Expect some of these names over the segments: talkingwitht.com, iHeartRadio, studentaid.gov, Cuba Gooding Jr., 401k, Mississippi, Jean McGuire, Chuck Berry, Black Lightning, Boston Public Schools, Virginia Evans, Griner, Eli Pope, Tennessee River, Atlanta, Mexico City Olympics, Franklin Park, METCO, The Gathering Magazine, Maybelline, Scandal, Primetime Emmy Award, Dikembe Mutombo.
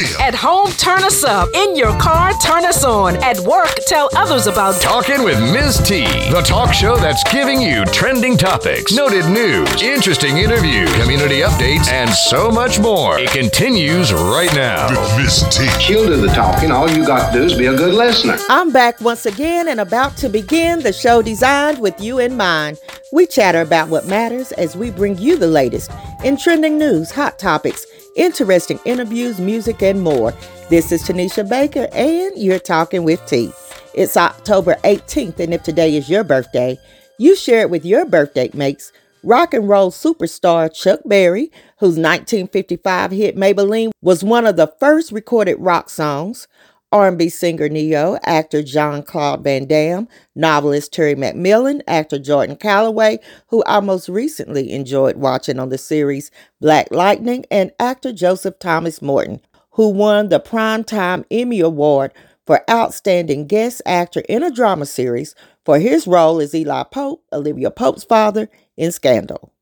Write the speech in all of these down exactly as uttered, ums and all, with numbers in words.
deal. At home, turn us up. In your car, turn us on. At work, tell others about Talking with Miz T, the talk show that's giving you trending topics, noted news, interesting interviews, community updates, and so much more. It continues right now. Miz T. She'll do the talking. All you got to do is be a good listener. I'm back once again and about to begin the show designed with you in mind. We chatter about what matters as we bring you the latest in trending news, hot topics, interesting interviews, music, and more. This is Tanisha Baker, and you're Talking with T. It's October eighteenth, and if today is your birthday, you share it with your birthday mates. Rock and roll superstar Chuck Berry, whose nineteen fifty-five hit Maybelline was one of the first recorded rock songs, R and B singer NeYo, actor Jean-Claude Van Damme, novelist Terry McMillan, actor Jordan Calloway, who I most recently enjoyed watching on the series Black Lightning, and actor Joseph Thomas Morton, who won the Primetime Emmy Award for Outstanding Guest Actor in a Drama Series for his role as Eli Pope, Olivia Pope's father, in Scandal.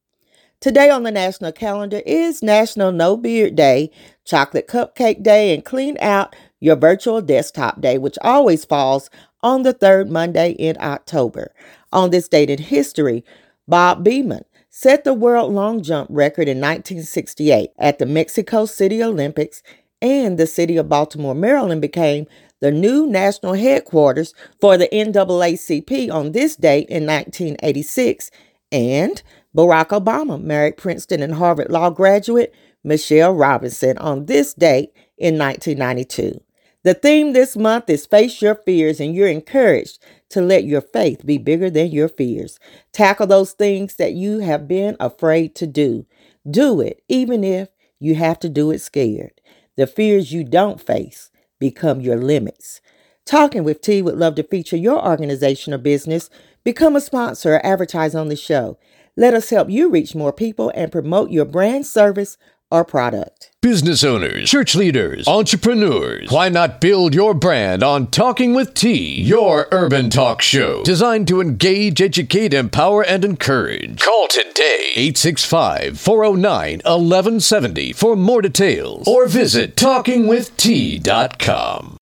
Today on the national calendar is National No Beard Day, Chocolate Cupcake Day, and Clean Out Your Virtual Desktop Day, which always falls on the third Monday in October. On this date in history, Bob Beamon set the world long jump record in nineteen sixty-eight at the Mexico City Olympics, and the city of Baltimore, Maryland became the new national headquarters for the N double A C P on this date in nineteen eighty-six, and Barack Obama married Princeton and Harvard Law graduate Michelle Robinson on this date in nineteen ninety-two. The theme this month is Face Your Fears, and you're encouraged to let your faith be bigger than your fears. Tackle those things that you have been afraid to do. Do it, even if you have to do it scared. The fears you don't face become your limits. Talking with T would love to feature your organization or business. Become a sponsor or advertise on the show. Let us help you reach more people and promote your brand, service, or product. Business owners, church leaders, entrepreneurs, why not build your brand on Talking with T, your urban talk show designed to engage, educate, empower, and encourage. Call today, eight six five, four oh nine, eleven seventy for more details, or visit talking with t dot com.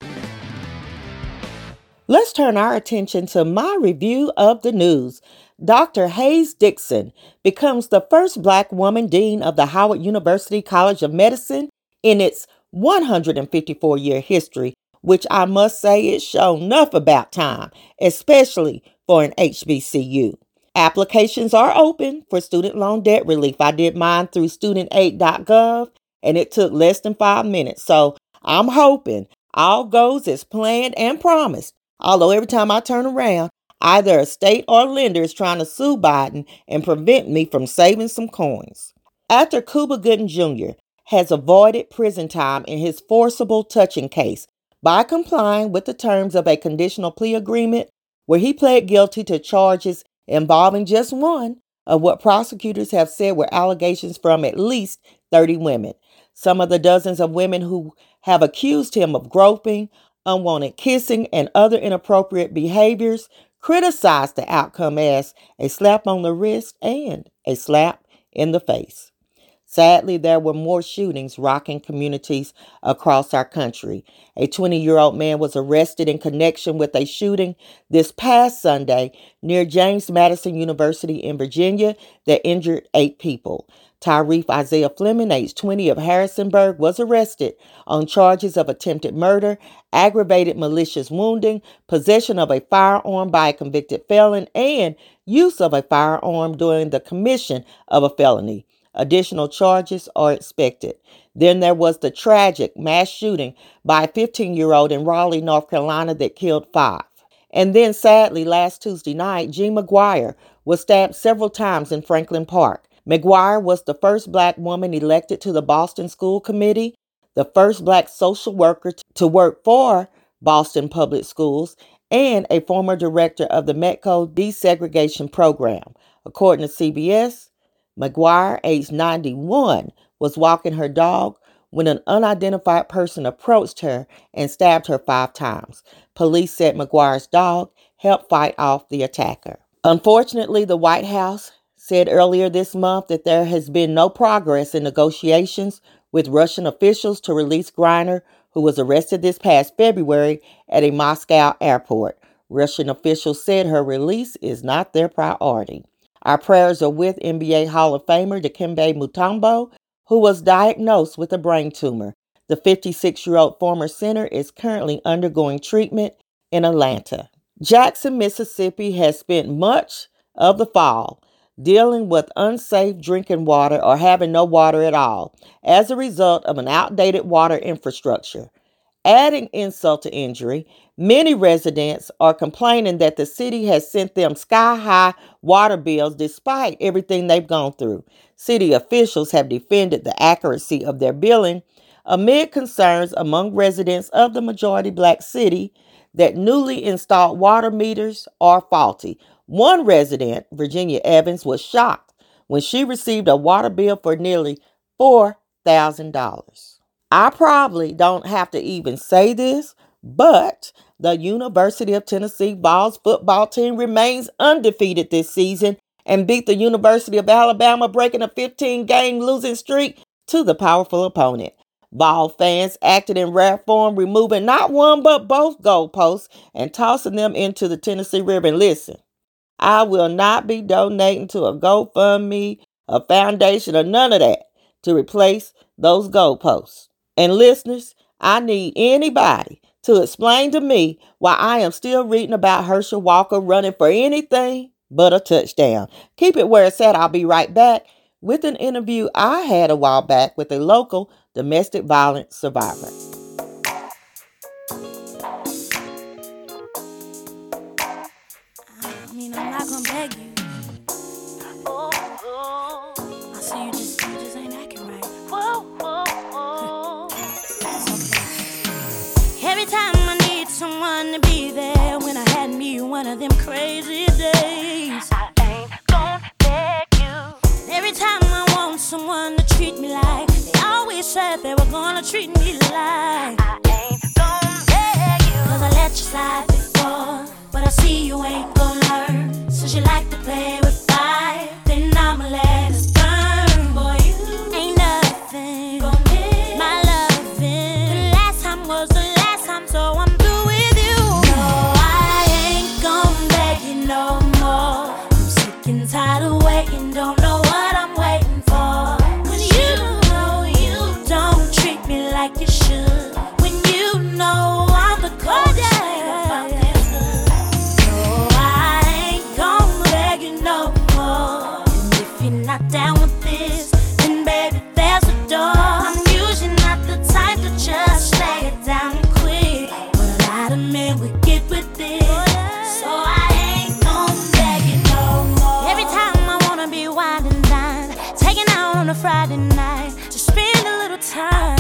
Let's turn our attention to my review of the news. Doctor Hayes Dixon becomes the first Black woman dean of the Howard University College of Medicine in its one hundred fifty-four year history, which I must say is shown enough about time, especially for an H B C U. Applications are open for student loan debt relief. I did mine through student aid dot gov, and it took less than five minutes, so I'm hoping all goes as planned and promised, although every time I turn around, either a state or lender is trying to sue Biden and prevent me from saving some coins. After Cuba Gooding Junior has avoided prison time in his forcible touching case by complying with the terms of a conditional plea agreement where he pled guilty to charges involving just one of what prosecutors have said were allegations from at least thirty women. Some of the dozens of women who have accused him of groping, unwanted kissing, and other inappropriate behaviors criticized the outcome as a slap on the wrist and a slap in the face. Sadly, there were more shootings rocking communities across our country. A twenty-year-old man was arrested in connection with a shooting this past Sunday near James Madison University in Virginia that injured eight people. Tyreef Isaiah Fleming, age twenty, of Harrisonburg, was arrested on charges of attempted murder, aggravated malicious wounding, possession of a firearm by a convicted felon, and use of a firearm during the commission of a felony. Additional charges are expected. Then there was the tragic mass shooting by a fifteen-year-old in Raleigh, North Carolina, that killed five. And then, sadly, last Tuesday night, Jean McGuire was stabbed several times in Franklin Park. McGuire was the first Black woman elected to the Boston School Committee, the first Black social worker to work for Boston Public Schools, and a former director of the Metco desegregation program. According to C B S, McGuire, age ninety-one, was walking her dog when an unidentified person approached her and stabbed her five times. Police said McGuire's dog helped fight off the attacker. Unfortunately, the White House said earlier this month that there has been no progress in negotiations with Russian officials to release Griner, who was arrested this past February at a Moscow airport. Russian officials said her release is not their priority. Our prayers are with N B A Hall of Famer Dikembe Mutombo, who was diagnosed with a brain tumor. The fifty-six-year-old former center is currently undergoing treatment in Atlanta. Jackson, Mississippi has spent much of the fall dealing with unsafe drinking water or having no water at all as a result of an outdated water infrastructure. Adding insult to injury, many residents are complaining that the city has sent them sky-high water bills despite everything they've gone through. City officials have defended the accuracy of their billing amid concerns among residents of the majority black city that newly installed water meters are faulty. One resident, Virginia Evans, was shocked when she received a water bill for nearly four thousand dollars. I probably don't have to even say this, but the University of Tennessee Vols football team remains undefeated this season and beat the University of Alabama, breaking a fifteen-game losing streak to the powerful opponent. Vol fans acted in rare form, removing not one but both goalposts and tossing them into the Tennessee River. And listen, I will not be donating to a GoFundMe, a foundation, or none of that to replace those goalposts. And listeners, I need anybody to explain to me why I am still reading about Herschel Walker running for anything but a touchdown. Keep it where it's at. I'll be right back with an interview I had a while back with a local domestic violence survivor. I mean, I'm not gonna beg you. I see you just, you just ain't acting right. Okay. Every time I need someone to be there, when I had me one of them crazy days. I ain't gonna beg you. Every time I want someone to treat me like. Said they were gonna treat me like I ain't gonna beg you. Cause I let you slide before, but I see you ain't gonna learn. Since you like to play with fire, then I'ma let it burn. Boy, you ain't nothing gonna miss my loving. The last time was the last time, so I'm through with you. No, I ain't gonna beg you no more. I'm sick and tired of waiting, don't know what I'm waiting for. Like you should, when you know I'm the coldest thing about this hood. No, I ain't gonna beg you no more. And if you're not down with this, then baby, there's a door. I'm usually not the type to just lay it down and quit, but a lot of men would get with this. So I ain't gonna beg you no more. Every time I wanna be wine and dine, taking out on a Friday night to spend a little time.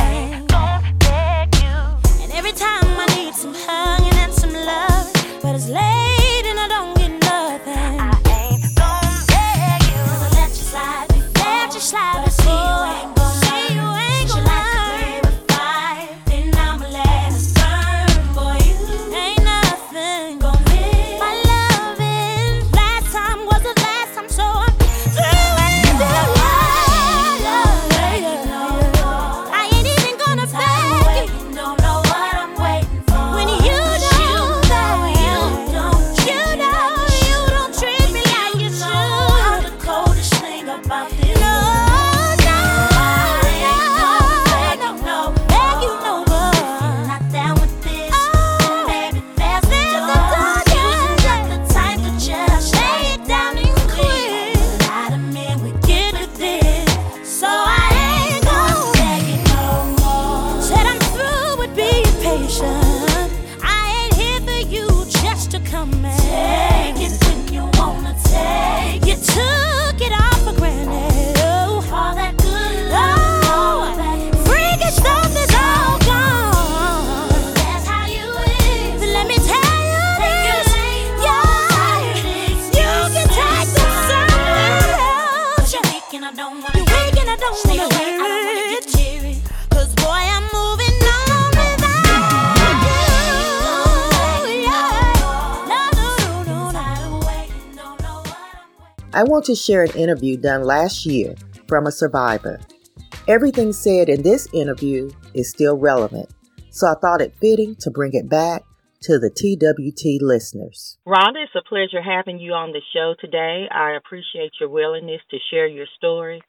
I want to share an interview done last year from a survivor. Everything said in this interview is still relevant, so I thought it fitting to bring it back to the T W T listeners. Rhonda, it's a pleasure having you on the show today. I appreciate your willingness to share your story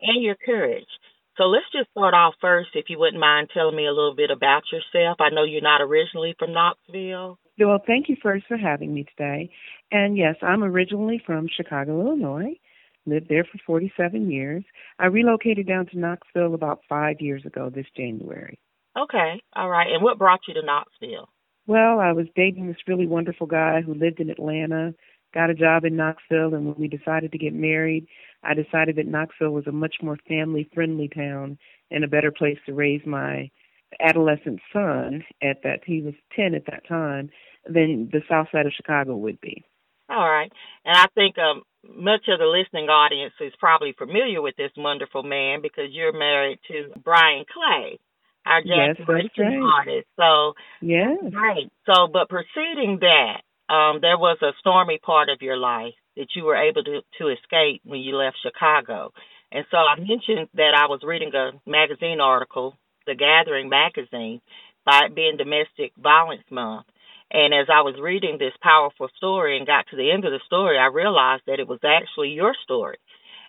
and your courage. So let's just start off first, if you wouldn't mind telling me a little bit about yourself. I know you're not originally from Knoxville. Well, thank you first for having me today. And yes, I'm originally from Chicago, Illinois. Lived there for forty-seven years. I relocated down to Knoxville about five years ago this January. Okay. All right. And what brought you to Knoxville? Well, I was dating this really wonderful guy who lived in Atlanta, got a job in Knoxville, and when we decided to get married, I decided that Knoxville was a much more family-friendly town and a better place to raise my adolescent son, at that he was ten at that time, than the south side of Chicago would be. All right. And I think um, much of the listening audience is probably familiar with this wonderful man because you're married to Brian Clay, our jazz yes, right. artist. So, yes. Right. So, but preceding that, um, there was a stormy part of your life that you were able to, to escape when you left Chicago. And so I mentioned that I was reading a magazine article, The Gathering magazine, by it being Domestic Violence Month. And as I was reading this powerful story and got to the end of the story, I realized that it was actually your story.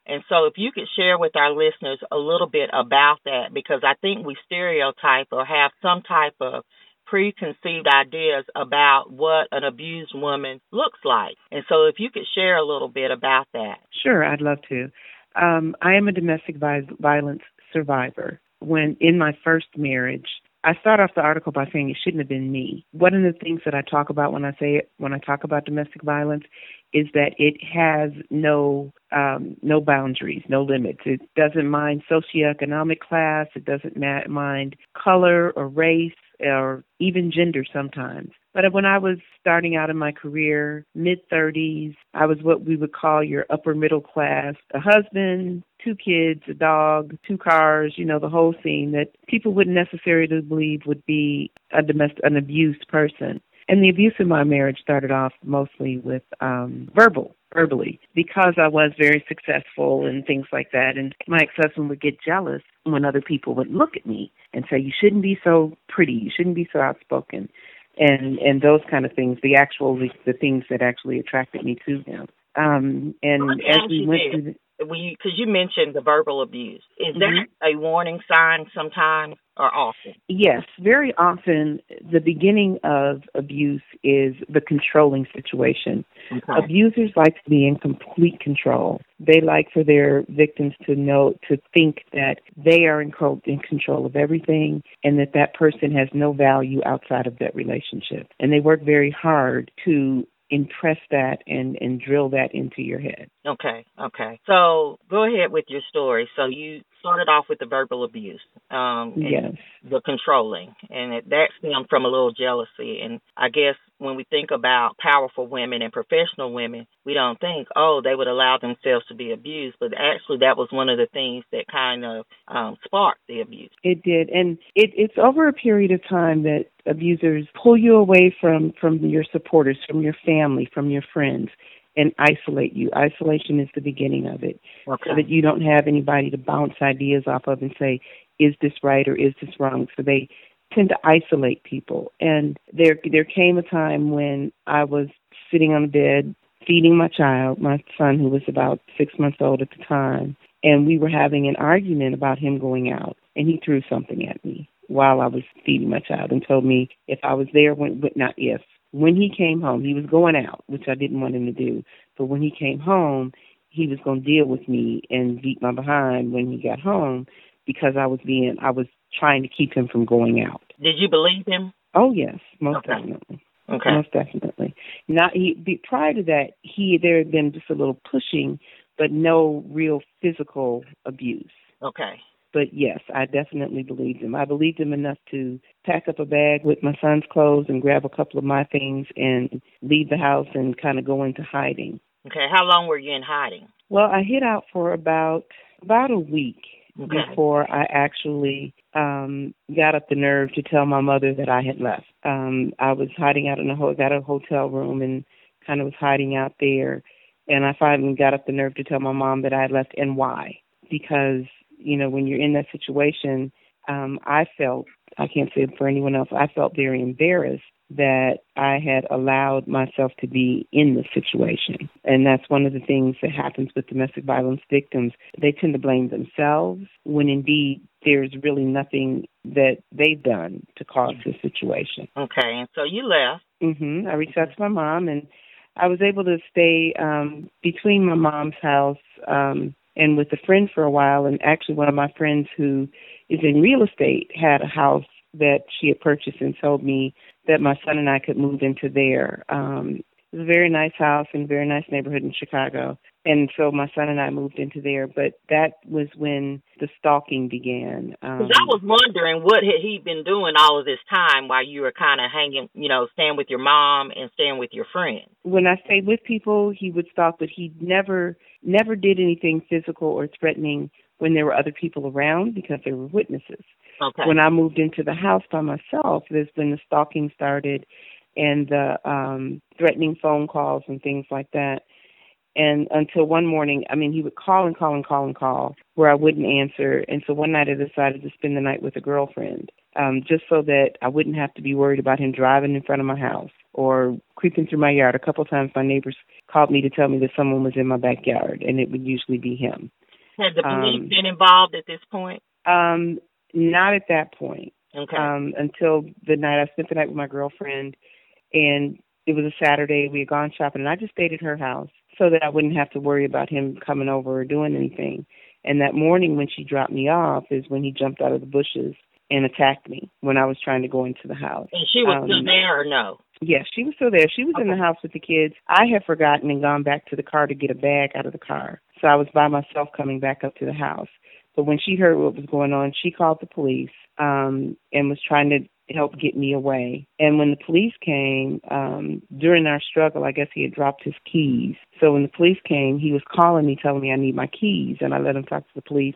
And so if you could share with our listeners a little bit about that, because I think we stereotype or have some type of preconceived ideas about what an abused woman looks like. And so if you could share a little bit about that. Sure, I'd love to. Um, I am a domestic violence survivor. When in my first marriage, I start off the article by saying it shouldn't have been me. One of the things that I talk about when I say when I talk about domestic violence is that it has no um, no boundaries, no limits. It doesn't mind socioeconomic class. It doesn't mind color or race or even gender sometimes. But when I was starting out in my career, mid-thirties, I was what we would call your upper middle class, a husband, two kids, a dog, two cars, you know, the whole scene that people wouldn't necessarily believe would be a domestic, an abused person. And the abuse in my marriage started off mostly with um, verbal, verbally, because I was very successful and things like that. And my ex-husband would get jealous when other people would look at me and say, you shouldn't be so pretty, you shouldn't be so outspoken. And and those kind of things, the actual the, the things that actually attracted me to him. Um, and well, as we went through, the, we because you mentioned the verbal abuse, is mm-hmm. that a warning sign sometimes or often? Yes, very often. The beginning of abuse is the controlling situation. Okay. Abusers like to be in complete control. They like for their victims to know, to think that they are in control of everything and that that person has no value outside of that relationship. And they work very hard to impress that and, and drill that into your head. Okay, okay. So go ahead with your story. So you started off with the verbal abuse. Um, yes. The controlling. And it, that stemmed from a little jealousy. And I guess when we think about powerful women and professional women, we don't think, oh, they would allow themselves to be abused. But actually, that was one of the things that kind of um, sparked the abuse. It did. And it, it's over a period of time that abusers pull you away from, from your supporters, from your family, from your friends, and isolate you. Isolation is the beginning of it, okay. So that you don't have anybody to bounce ideas off of and say, is this right or is this wrong? So they tend to isolate people. And there there came a time when I was sitting on the bed feeding my child, my son, who was about six months old at the time, and we were having an argument about him going out, and he threw something at me while I was feeding my child and told me if I was there, when, not if, when he came home, he was going out, which I didn't want him to do, but when he came home, he was going to deal with me and beat my behind when he got home because I was being, I was trying to keep him from going out. Did you believe him? Oh, yes, most okay. definitely. Okay. Most definitely. Not, he, prior to that, he there had been just a little pushing, but no real physical abuse. Okay. But yes, I definitely believed him. I believed him enough to pack up a bag with my son's clothes and grab a couple of my things and leave the house and kind of go into hiding. Okay. How long were you in hiding? Well, I hid out for about about a week okay. before I actually um, got up the nerve to tell my mother that I had left. Um, I was hiding out in a ho- got a hotel room and kind of was hiding out there. And I finally got up the nerve to tell my mom that I had left and why. Because you know, when you're in that situation, um, I felt, I can't say it for anyone else, I felt very embarrassed that I had allowed myself to be in this situation. And that's one of the things that happens with domestic violence victims. They tend to blame themselves when indeed there's really nothing that they've done to cause this situation. Okay, and so you left. Mm-hmm. I reached out to my mom, and I was able to stay um, between my mom's house um, and with a friend for a while. And actually one of my friends who is in real estate had a house that she had purchased and told me that my son and I could move into there. Um, it was a very nice house in a very nice neighborhood in Chicago. And so my son and I moved into there. But that was when the stalking began. Um, I was wondering what had he been doing all of this time while you were kind of hanging, you know, staying with your mom and staying with your friends. When I stayed with people, he would stalk, but he never, never did anything physical or threatening when there were other people around because there were witnesses. Okay. When I moved into the house by myself, that's when the stalking started and the um, threatening phone calls and things like that. And until one morning, I mean, he would call and call and call and call where I wouldn't answer. And so one night I decided to spend the night with a girlfriend um, just so that I wouldn't have to be worried about him driving in front of my house or creeping through my yard. A couple of times my neighbors called me to tell me that someone was in my backyard, and it would usually be him. Had the police um, been involved at this point? Um, not at that point. Okay. Um, until the night I spent the night with my girlfriend, and it was a Saturday. We had gone shopping, and I just stayed at her house so that I wouldn't have to worry about him coming over or doing anything. And that morning when she dropped me off is when he jumped out of the bushes and attacked me when I was trying to go into the house. And she was um, still there or no? Yes, she was still there. She was okay. in the house with the kids. I had forgotten and gone back to the car to get a bag out of the car. So I was by myself coming back up to the house. But when she heard what was going on, she called the police um, and was trying to help get me away. And when the police came, um, during our struggle, I guess he had dropped his keys. So when the police came, he was calling me, telling me I need my keys. And I let him talk to the police.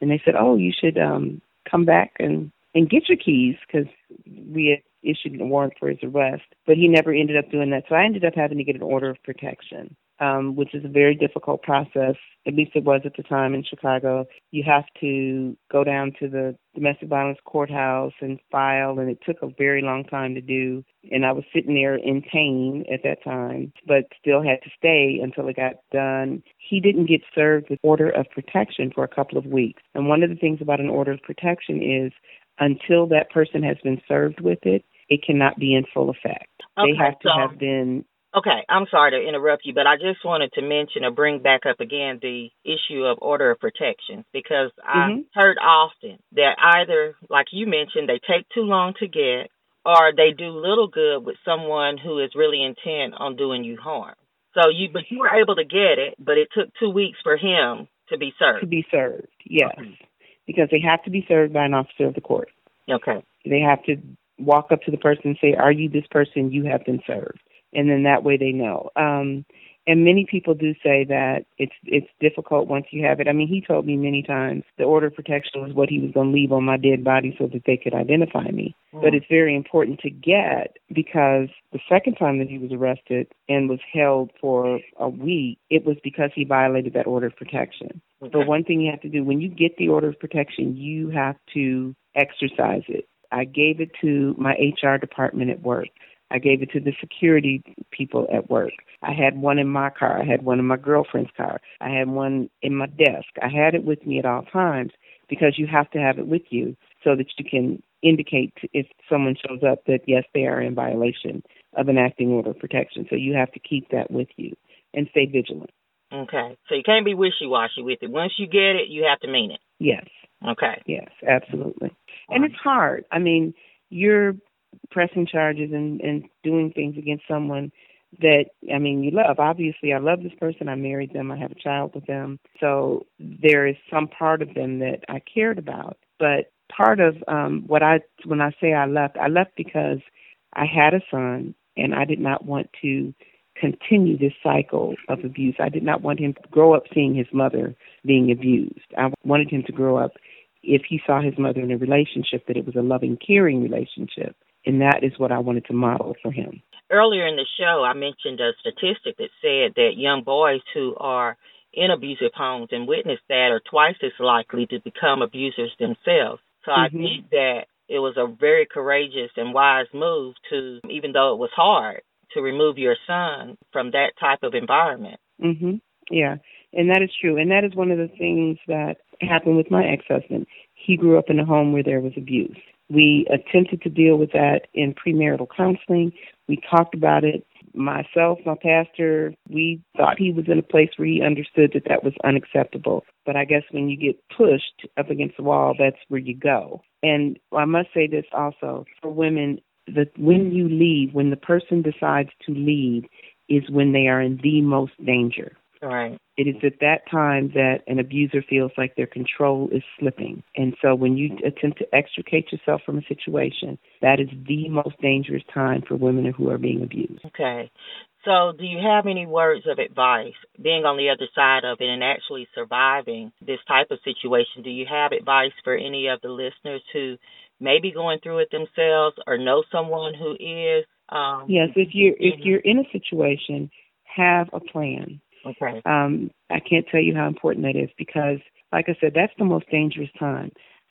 And they said, oh, you should um, come back and, and get your keys, because we had issued a warrant for his arrest. But he never ended up doing that. So I ended up having to get an order of protection. Um, which is a very difficult process, at least it was at the time in Chicago. You have to go down to the domestic violence courthouse and file, and it took a very long time to do. And I was sitting there in pain at that time, but still had to stay until it got done. He didn't get served with order of protection for a couple of weeks. And one of the things about an order of protection is until that person has been served with it, it cannot be in full effect. Okay, they have to so- have been... Okay, I'm sorry to interrupt you, but I just wanted to mention or bring back up again the issue of order of protection, because mm-hmm. I've heard often that either, like you mentioned, they take too long to get, or they do little good with someone who is really intent on doing you harm. So you, but you were able to get it, but it took two weeks for him to be served. To be served, yes, okay. Because they have to be served by an officer of the court. Okay. They have to walk up to the person and say, are you this person? You have been served. And then that way they know. Um, and many people do say that it's it's difficult once you have it. I mean, he told me many times the order of protection was what he was going to leave on my dead body so that they could identify me. Mm. But it's very important to get, because the second time that he was arrested and was held for a week, it was because he violated that order of protection. Okay. But one thing you have to do, when you get the order of protection, you have to exercise it. I gave it to my H R department at work. I gave it to the security people at work. I had one in my car. I had one in my girlfriend's car. I had one in my desk. I had it with me at all times, because you have to have it with you so that you can indicate if someone shows up that, yes, they are in violation of an acting order of protection. So you have to keep that with you and stay vigilant. Okay. So you can't be wishy-washy with it. Once you get it, you have to mean it. Yes. Okay. Yes, absolutely. And it's hard. I mean, you're pressing charges and, and doing things against someone that, I mean, you love. Obviously, I love this person. I married them. I have a child with them. So there is some part of them that I cared about. But part of um, what I, when I say I left, I left because I had a son, and I did not want to continue this cycle of abuse. I did not want him to grow up seeing his mother being abused. I wanted him to grow up, if he saw his mother in a relationship, that it was a loving, caring relationship. And that is what I wanted to model for him. Earlier in the show, I mentioned a statistic that said that young boys who are in abusive homes and witness that are twice as likely to become abusers themselves. So mm-hmm. I think that it was a very courageous and wise move to, even though it was hard, to remove your son from that type of environment. Mm-hmm. Yeah, and that is true. And that is one of the things that happened with my ex-husband. He grew up in a home where there was abuse. We attempted to deal with that in premarital counseling. We talked about it. Myself, my pastor, we thought he was in a place where he understood that that was unacceptable. But I guess when you get pushed up against the wall, that's where you go. And I must say this also, for women, that when you leave, when the person decides to leave, is when they are in the most danger. Right. It is at that time that an abuser feels like their control is slipping. And so when you attempt to extricate yourself from a situation, that is the most dangerous time for women who are being abused. Okay. So do you have any words of advice, being on the other side of it and actually surviving this type of situation? Do you have advice for any of the listeners who may be going through it themselves or know someone who is? Um, yes, if you're, if you're in a situation, have a plan. Okay. Um, I can't tell you how important that is because, like I said, that's the most dangerous time.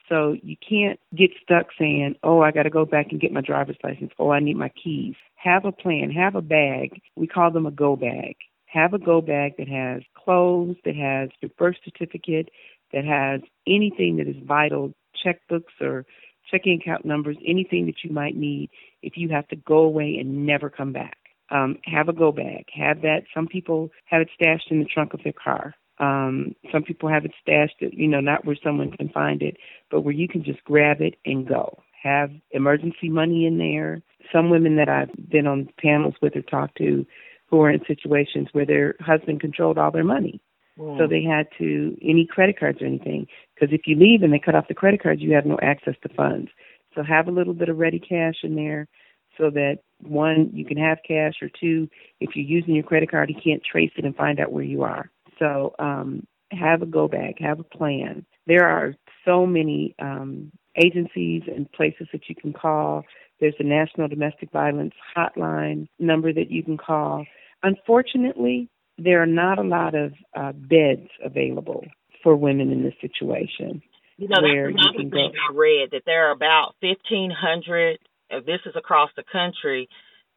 So you can't get stuck saying, oh, I got to go back and get my driver's license. Oh, I need my keys. Have a plan. Have a bag. We call them a go bag. Have a go bag that has clothes, that has your birth certificate, that has anything that is vital, checkbooks or checking account numbers, anything that you might need if you have to go away and never come back. Um, have a go bag. Have that. Some people have it stashed in the trunk of their car. Um, some people have it stashed, you know, not where someone can find it, but where you can just grab it and go. Have emergency money in there. Some women that I've been on panels with or talked to who are in situations where their husband controlled all their money. Mm. So they had to, any credit cards or anything, because if you leave and they cut off the credit cards, you have no access to funds. So have a little bit of ready cash in there so that, one, you can have cash, or two, if you're using your credit card, you can't trace it and find out where you are. So um, have a go bag, have a plan. There are so many um, agencies and places that you can call. There's the National Domestic Violence Hotline number that you can call. Unfortunately, there are not a lot of uh, beds available for women in this situation. You know, that's another thing go. I read, that there are about fifteen hundred this is across the country,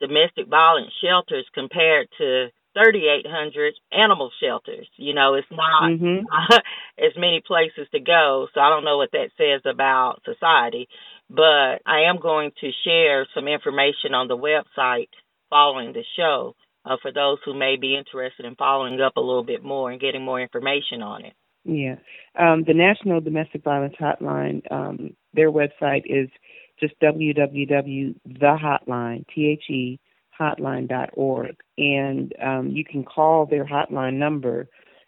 domestic violence shelters compared to thirty-eight hundred animal shelters. You know, it's not mm-hmm. as many places to go, so I don't know what that says about society. But I am going to share some information on the website following the show uh, for those who may be interested in following up a little bit more and getting more information on it. Yeah. Um, the National Domestic Violence Hotline, um, their website is just w w w dot the hotline dot org And um, you can call their hotline number,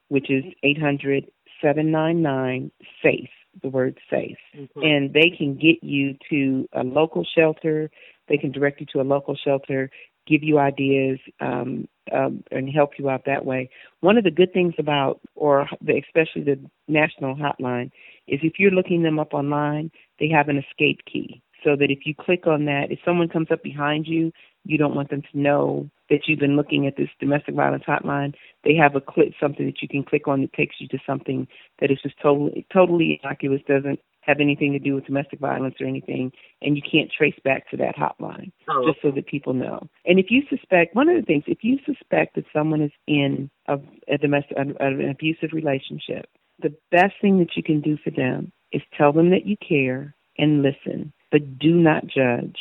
which is eight hundred, seven nine nine, S A F E, the word SAFE. Mm-hmm. And they can get you to a local shelter. They can direct you to a local shelter, give you ideas, um, um, and help you out that way. One of the good things about, or especially the national hotline, is if you're looking them up online, they have an escape key. So that if you click on that, if someone comes up behind you, you don't want them to know that you've been looking at this domestic violence hotline. They have a clip, something that you can click on that takes you to something that is just totally, totally innocuous, doesn't have anything to do with domestic violence or anything, and you can't trace back to that hotline, oh. just so that people know. And if you suspect, one of the things, if you suspect that someone is in a, a domestic, a, an abusive relationship, the best thing that you can do for them is tell them that you care and listen. But do not judge.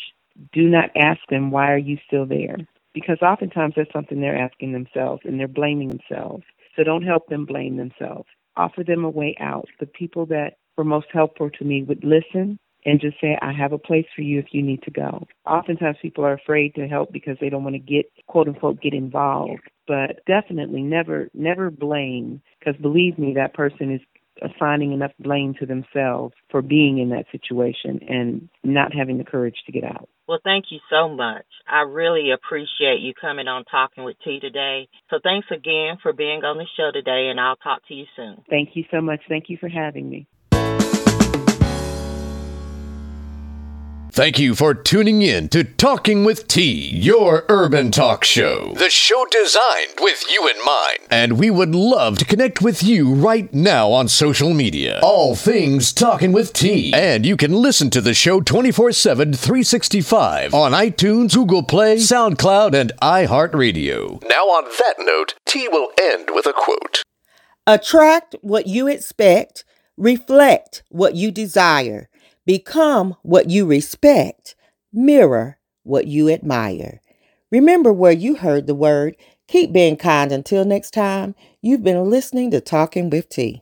Do not ask them, why are you still there? Because oftentimes that's something they're asking themselves and they're blaming themselves. So don't help them blame themselves. Offer them a way out. The people that were most helpful to me would listen and just say, I have a place for you if you need to go. Oftentimes people are afraid to help because they don't want to get, quote unquote, get involved. But definitely never, never blame, because believe me, that person is assigning enough blame to themselves for being in that situation and not having the courage to get out. Well, thank you so much. I really appreciate you coming on Talking with T today. So thanks again for being on the show today, and I'll talk to you soon. Thank you so much. Thank you for having me. Thank you for tuning in to Talking with T, your urban talk show. The show designed with you in mind. And we would love to connect with you right now on social media. All things Talking with T. And you can listen to the show twenty-four seven, three sixty-five on iTunes, Google Play, SoundCloud, and iHeartRadio. Now on that note, T will end with a quote. Attract what you expect, reflect what you desire, become what you respect, mirror what you admire. Remember where you heard the word. Keep being kind until next time. You've been listening to Talking with T.